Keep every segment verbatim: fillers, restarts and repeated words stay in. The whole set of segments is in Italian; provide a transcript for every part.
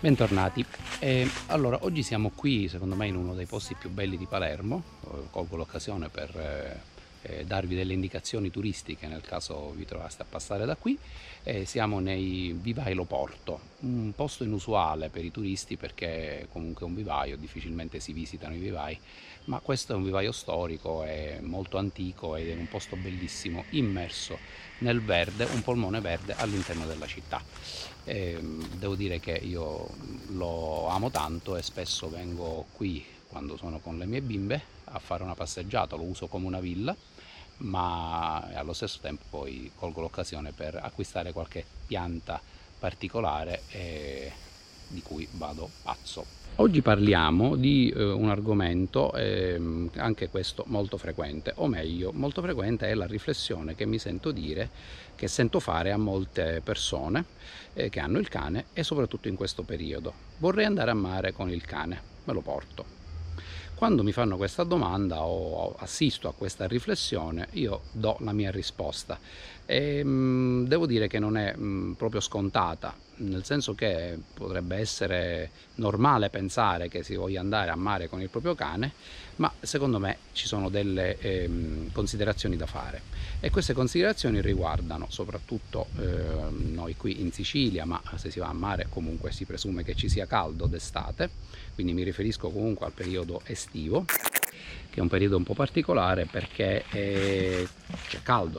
Bentornati. Eh, allora, oggi siamo qui, secondo me, in uno dei posti più belli di Palermo. Colgo l'occasione per eh, darvi delle indicazioni turistiche nel caso vi trovaste a passare da qui. Eh, siamo nei Vivai Loporto, un posto inusuale per i turisti perché comunque è un vivaio, difficilmente si visitano i vivai, ma questo è un vivaio storico, è molto antico ed è un posto bellissimo, immerso nel verde, un polmone verde all'interno della città. E devo dire che io lo amo tanto e spesso vengo qui quando sono con le mie bimbe a fare una passeggiata, lo uso come una villa, ma allo stesso tempo poi colgo l'occasione per acquistare qualche pianta particolare e di cui vado pazzo. Oggi parliamo di eh, un argomento eh, anche questo molto frequente, o meglio, molto frequente è la riflessione che mi sento dire, che sento fare a molte persone eh, che hanno il cane e soprattutto in questo periodo. Vorrei andare a mare con il cane, me lo porto. Quando mi fanno questa domanda o assisto a questa riflessione, io do la mia risposta. E, mh, devo dire che non è mh, proprio scontata, nel senso che potrebbe essere normale pensare che si voglia andare a mare con il proprio cane, ma secondo me ci sono delle eh, considerazioni da fare, e queste considerazioni riguardano soprattutto eh, noi qui in Sicilia, ma se si va a mare comunque si presume che ci sia caldo d'estate, quindi mi riferisco comunque al periodo estivo, che è un periodo un po' particolare perché eh, c'è caldo.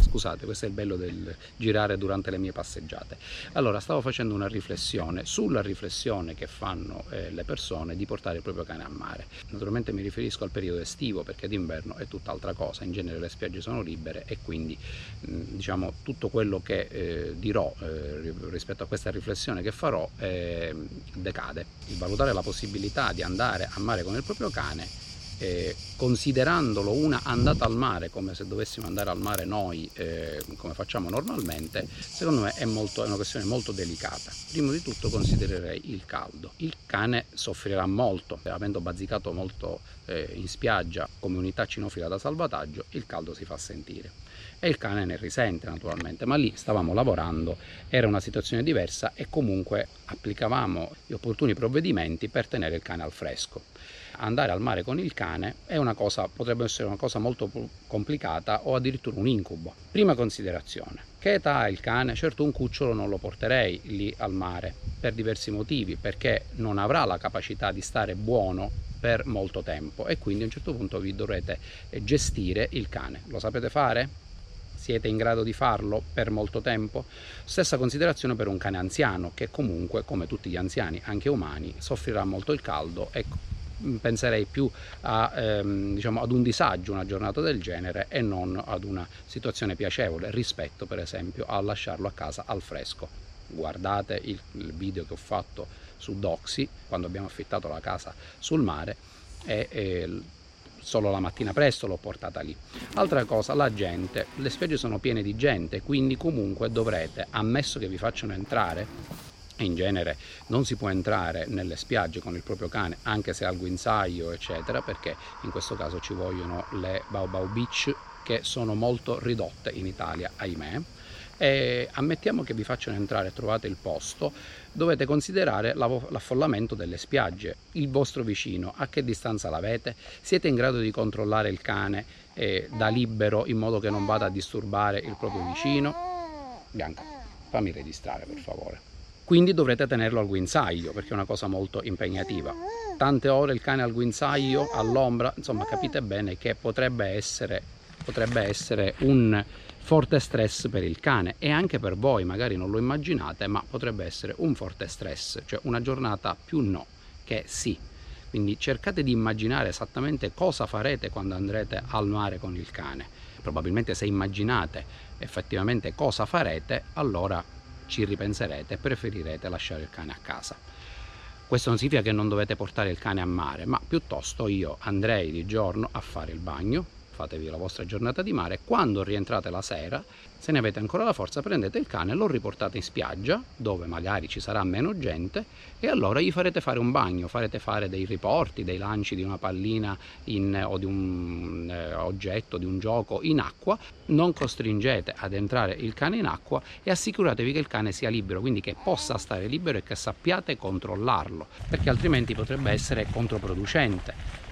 Scusate, questo è il bello del girare durante le mie passeggiate. Allora, stavo facendo una riflessione sulla riflessione che fanno eh, le persone di portare il proprio cane a mare. Naturalmente mi riferisco al periodo estivo, perché d'inverno è tutt'altra cosa, in genere le spiagge sono libere e quindi mh, diciamo tutto quello che eh, dirò eh, rispetto a questa riflessione che farò eh, decade. Il valutare la possibilità di andare a mare con il proprio cane, Eh, considerandolo una andata al mare come se dovessimo andare al mare noi eh, come facciamo normalmente, secondo me è, molto, è una questione molto delicata. Prima di tutto considererei il caldo. Il cane soffrirà molto, avendo bazzicato molto eh, in spiaggia come unità cinofila da salvataggio, il caldo si fa sentire e il cane ne risente naturalmente, ma lì stavamo lavorando, era una situazione diversa e comunque applicavamo gli opportuni provvedimenti per tenere il cane al fresco. Andare al mare con il cane è una cosa, potrebbe essere una cosa molto complicata o addirittura un incubo. Prima considerazione, che età ha il cane? Certo, un cucciolo non lo porterei lì al mare per diversi motivi, perché non avrà la capacità di stare buono per molto tempo e quindi a un certo punto vi dovrete gestire il cane. Lo sapete fare? Siete in grado di farlo per molto tempo? Stessa considerazione per un cane anziano, che comunque, come tutti gli anziani, anche umani, soffrirà molto il caldo e penserei più a, ehm, diciamo, ad un disagio una giornata del genere e non ad una situazione piacevole rispetto per esempio a lasciarlo a casa al fresco. Guardate il, il video che ho fatto su Doxy quando abbiamo affittato la casa sul mare e, e solo la mattina presto l'ho portata lì. Altra cosa, la gente, le spiagge sono piene di gente, quindi comunque dovrete, ammesso che vi facciano entrare, e in genere non si può entrare nelle spiagge con il proprio cane anche se al guinzaglio eccetera, perché in questo caso ci vogliono le Baubau Beach, che sono molto ridotte in Italia, ahimè. E ammettiamo che vi facciano entrare e trovate il posto, dovete considerare l'affollamento delle spiagge, il vostro vicino, a che distanza l'avete, siete in grado di controllare il cane eh, da libero in modo che non vada a disturbare il proprio vicino. Bianca, fammi registrare per favore. Quindi dovrete tenerlo al guinzaglio perché è una cosa molto impegnativa. Tante ore il cane al guinzaglio, all'ombra, insomma capite bene che potrebbe essere, potrebbe essere un forte stress per il cane e anche per voi, magari non lo immaginate, ma potrebbe essere un forte stress, cioè una giornata più no che sì. Quindi cercate di immaginare esattamente cosa farete quando andrete al mare con il cane. Probabilmente se immaginate effettivamente cosa farete, allora ci ripenserete e preferirete lasciare il cane a casa. Questo non significa che non dovete portare il cane a mare, ma piuttosto io andrei di giorno a fare il bagno, fatevi la vostra giornata di mare, quando rientrate la sera, se ne avete ancora la forza, prendete il cane, lo riportate in spiaggia, dove magari ci sarà meno gente, e allora gli farete fare un bagno, farete fare dei riporti, dei lanci di una pallina in, o di un eh, oggetto, di un gioco in acqua, non costringete ad entrare il cane in acqua e assicuratevi che il cane sia libero, quindi che possa stare libero e che sappiate controllarlo, perché altrimenti potrebbe essere controproducente.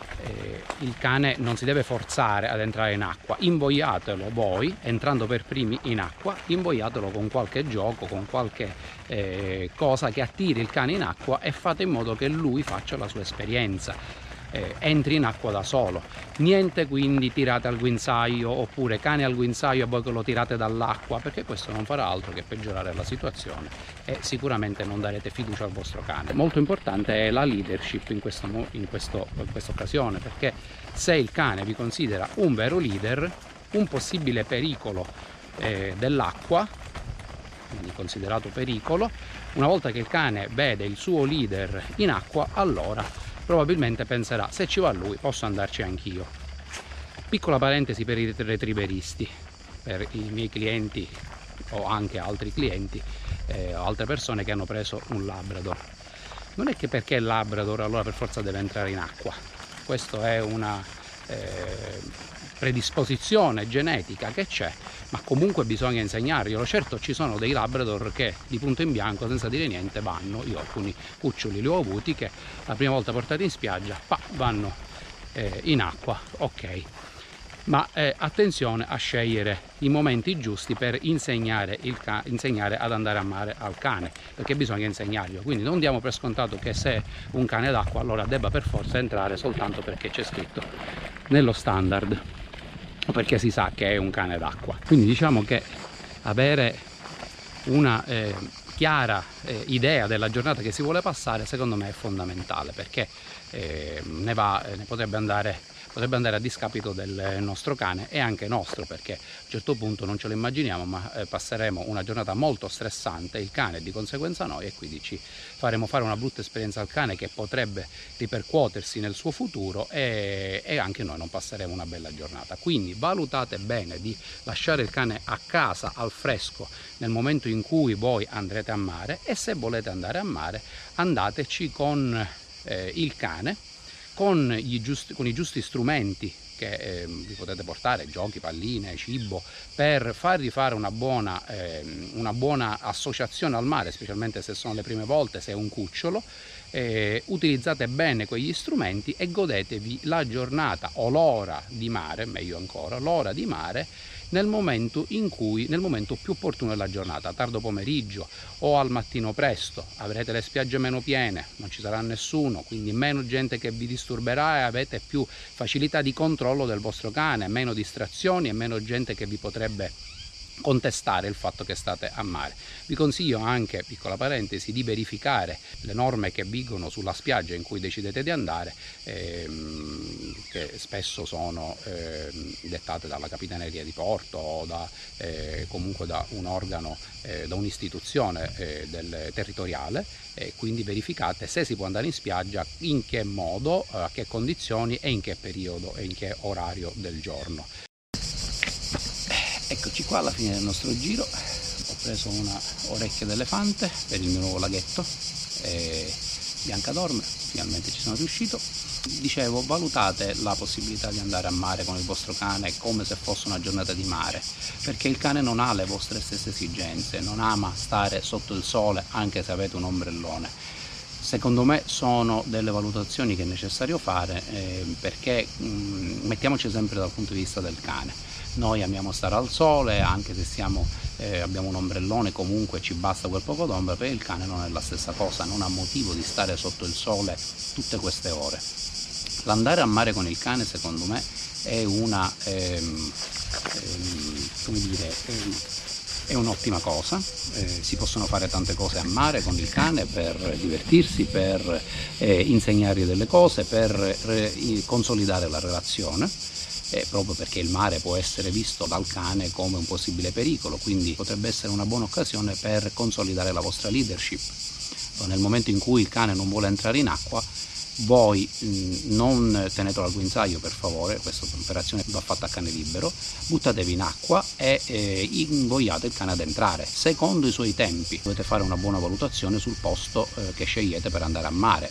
Il cane non si deve forzare ad entrare in acqua, invoiatelo voi, entrando per primi in acqua, invoiatelo con qualche gioco, con qualche eh, cosa che attiri il cane in acqua e fate in modo che lui faccia la sua esperienza, eh, entri in acqua da solo. Niente quindi tirate al guinzaglio oppure cane al guinzaglio e voi che lo tirate dall'acqua, perché questo non farà altro che peggiorare la situazione e sicuramente non darete fiducia al vostro cane. Molto importante è la leadership in, questo, in, questo, in questa occasione, perché se il cane vi considera un vero leader, un possibile pericolo eh, dell'acqua, quindi considerato pericolo, una volta che il cane vede il suo leader in acqua, allora probabilmente penserà, se ci va lui posso andarci anch'io. Piccola parentesi per i retrieveristi, per i miei clienti o anche altri clienti eh, o altre persone che hanno preso un Labrador. Non è che perché è Labrador allora per forza deve entrare in acqua, questo è una eh, predisposizione genetica che c'è, ma comunque bisogna insegnarglielo. Certo, ci sono dei Labrador che di punto in bianco senza dire niente vanno, io alcuni cuccioli li ho avuti che la prima volta portati in spiaggia pa, vanno eh, in acqua, ok, ma eh, attenzione a scegliere i momenti giusti per insegnare, il ca- insegnare ad andare a mare al cane, perché bisogna insegnarglielo, quindi non diamo per scontato che se un cane d'acqua allora debba per forza entrare soltanto perché c'è scritto nello standard, perché si sa che è un cane d'acqua. Quindi diciamo che avere una eh, chiara eh, idea della giornata che si vuole passare secondo me è fondamentale, perché eh, ne va, ne potrebbe andare potrebbe andare a discapito del nostro cane e anche nostro, perché a un certo punto non ce lo immaginiamo ma eh, passeremo una giornata molto stressante, il cane e di conseguenza noi, e quindi ci faremo fare una brutta esperienza al cane che potrebbe ripercuotersi nel suo futuro e, e anche noi non passeremo una bella giornata. Quindi valutate bene di lasciare il cane a casa al fresco nel momento in cui voi andrete a mare, e se volete andare a mare andateci con eh, il cane, Con, gli giusti, con i giusti strumenti che eh, vi potete portare, giochi, palline, cibo, per fargli fare una buona, eh, una buona associazione al mare, specialmente se sono le prime volte, se è un cucciolo. Eh, utilizzate bene quegli strumenti e godetevi la giornata o l'ora di mare, meglio ancora, l'ora di mare nel momento in cui, nel momento più opportuno della giornata, tardo pomeriggio o al mattino presto. Avrete le spiagge meno piene, non ci sarà nessuno, quindi meno gente che vi disturberà e avete più facilità di controllo del vostro cane, meno distrazioni e meno gente che vi potrebbe contestare il fatto che state a mare. Vi consiglio anche, piccola parentesi, di verificare le norme che vigono sulla spiaggia in cui decidete di andare, ehm, che spesso sono ehm, dettate dalla Capitaneria di Porto o da, eh, comunque da un organo, eh, da un'istituzione eh, del territoriale, e quindi verificate se si può andare in spiaggia, in che modo, a che condizioni e in che periodo e in che orario del giorno. Eccoci qua alla fine del nostro giro, ho preso una orecchia d'elefante per il mio nuovo laghetto e bianca dorme, finalmente ci sono riuscito. Dicevo, valutate la possibilità di andare a mare con il vostro cane come se fosse una giornata di mare, perché il cane non ha le vostre stesse esigenze, non ama stare sotto il sole anche se avete un ombrellone. Secondo me sono delle valutazioni che è necessario fare, eh, perché mh, mettiamoci sempre dal punto di vista del cane. Noi amiamo stare al sole, anche se siamo, eh, abbiamo un ombrellone, comunque ci basta quel poco d'ombra, perché il cane non è la stessa cosa, non ha motivo di stare sotto il sole tutte queste ore. L'andare a mare con il cane secondo me è una ehm, ehm, come dire, ehm, è un'ottima cosa, eh, si possono fare tante cose a mare con il cane per divertirsi, per eh, insegnargli delle cose, per re- consolidare la relazione. Eh, proprio perché il mare può essere visto dal cane come un possibile pericolo, quindi potrebbe essere una buona occasione per consolidare la vostra leadership. Nel momento in cui il cane non vuole entrare in acqua, voi mh, non tenetelo al guinzaglio, per favore, questa operazione va fatta a cane libero, buttatevi in acqua e eh, invogliate il cane ad entrare, secondo i suoi tempi. Dovete fare una buona valutazione sul posto eh, che scegliete per andare a mare.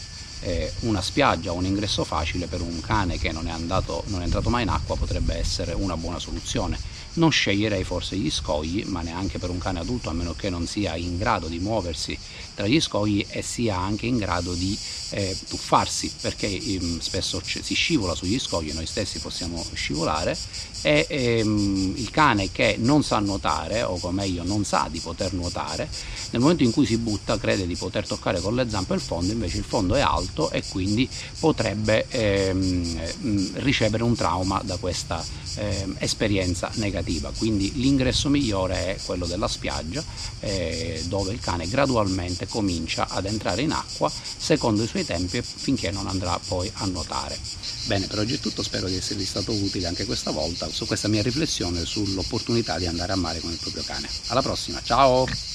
Una spiaggia o un ingresso facile per un cane che non è, andato, non è entrato mai in acqua potrebbe essere una buona soluzione. Non sceglierei forse gli scogli, ma neanche per un cane adulto, a meno che non sia in grado di muoversi tra gli scogli e sia anche in grado di eh, tuffarsi, perché ehm, spesso c- si scivola sugli scogli, noi stessi possiamo scivolare, e ehm, il cane che non sa nuotare, o come meglio non sa di poter nuotare, nel momento in cui si butta crede di poter toccare con le zampe il fondo, invece il fondo è alto e quindi potrebbe ehm, ricevere un trauma da questa ehm, esperienza negativa. Quindi l'ingresso migliore è quello della spiaggia, eh, dove il cane gradualmente comincia ad entrare in acqua secondo i suoi tempi, finché non andrà poi a nuotare. Bene, per oggi è tutto, spero di esservi stato utile anche questa volta su questa mia riflessione sull'opportunità di andare a mare con il proprio cane. Alla prossima, ciao!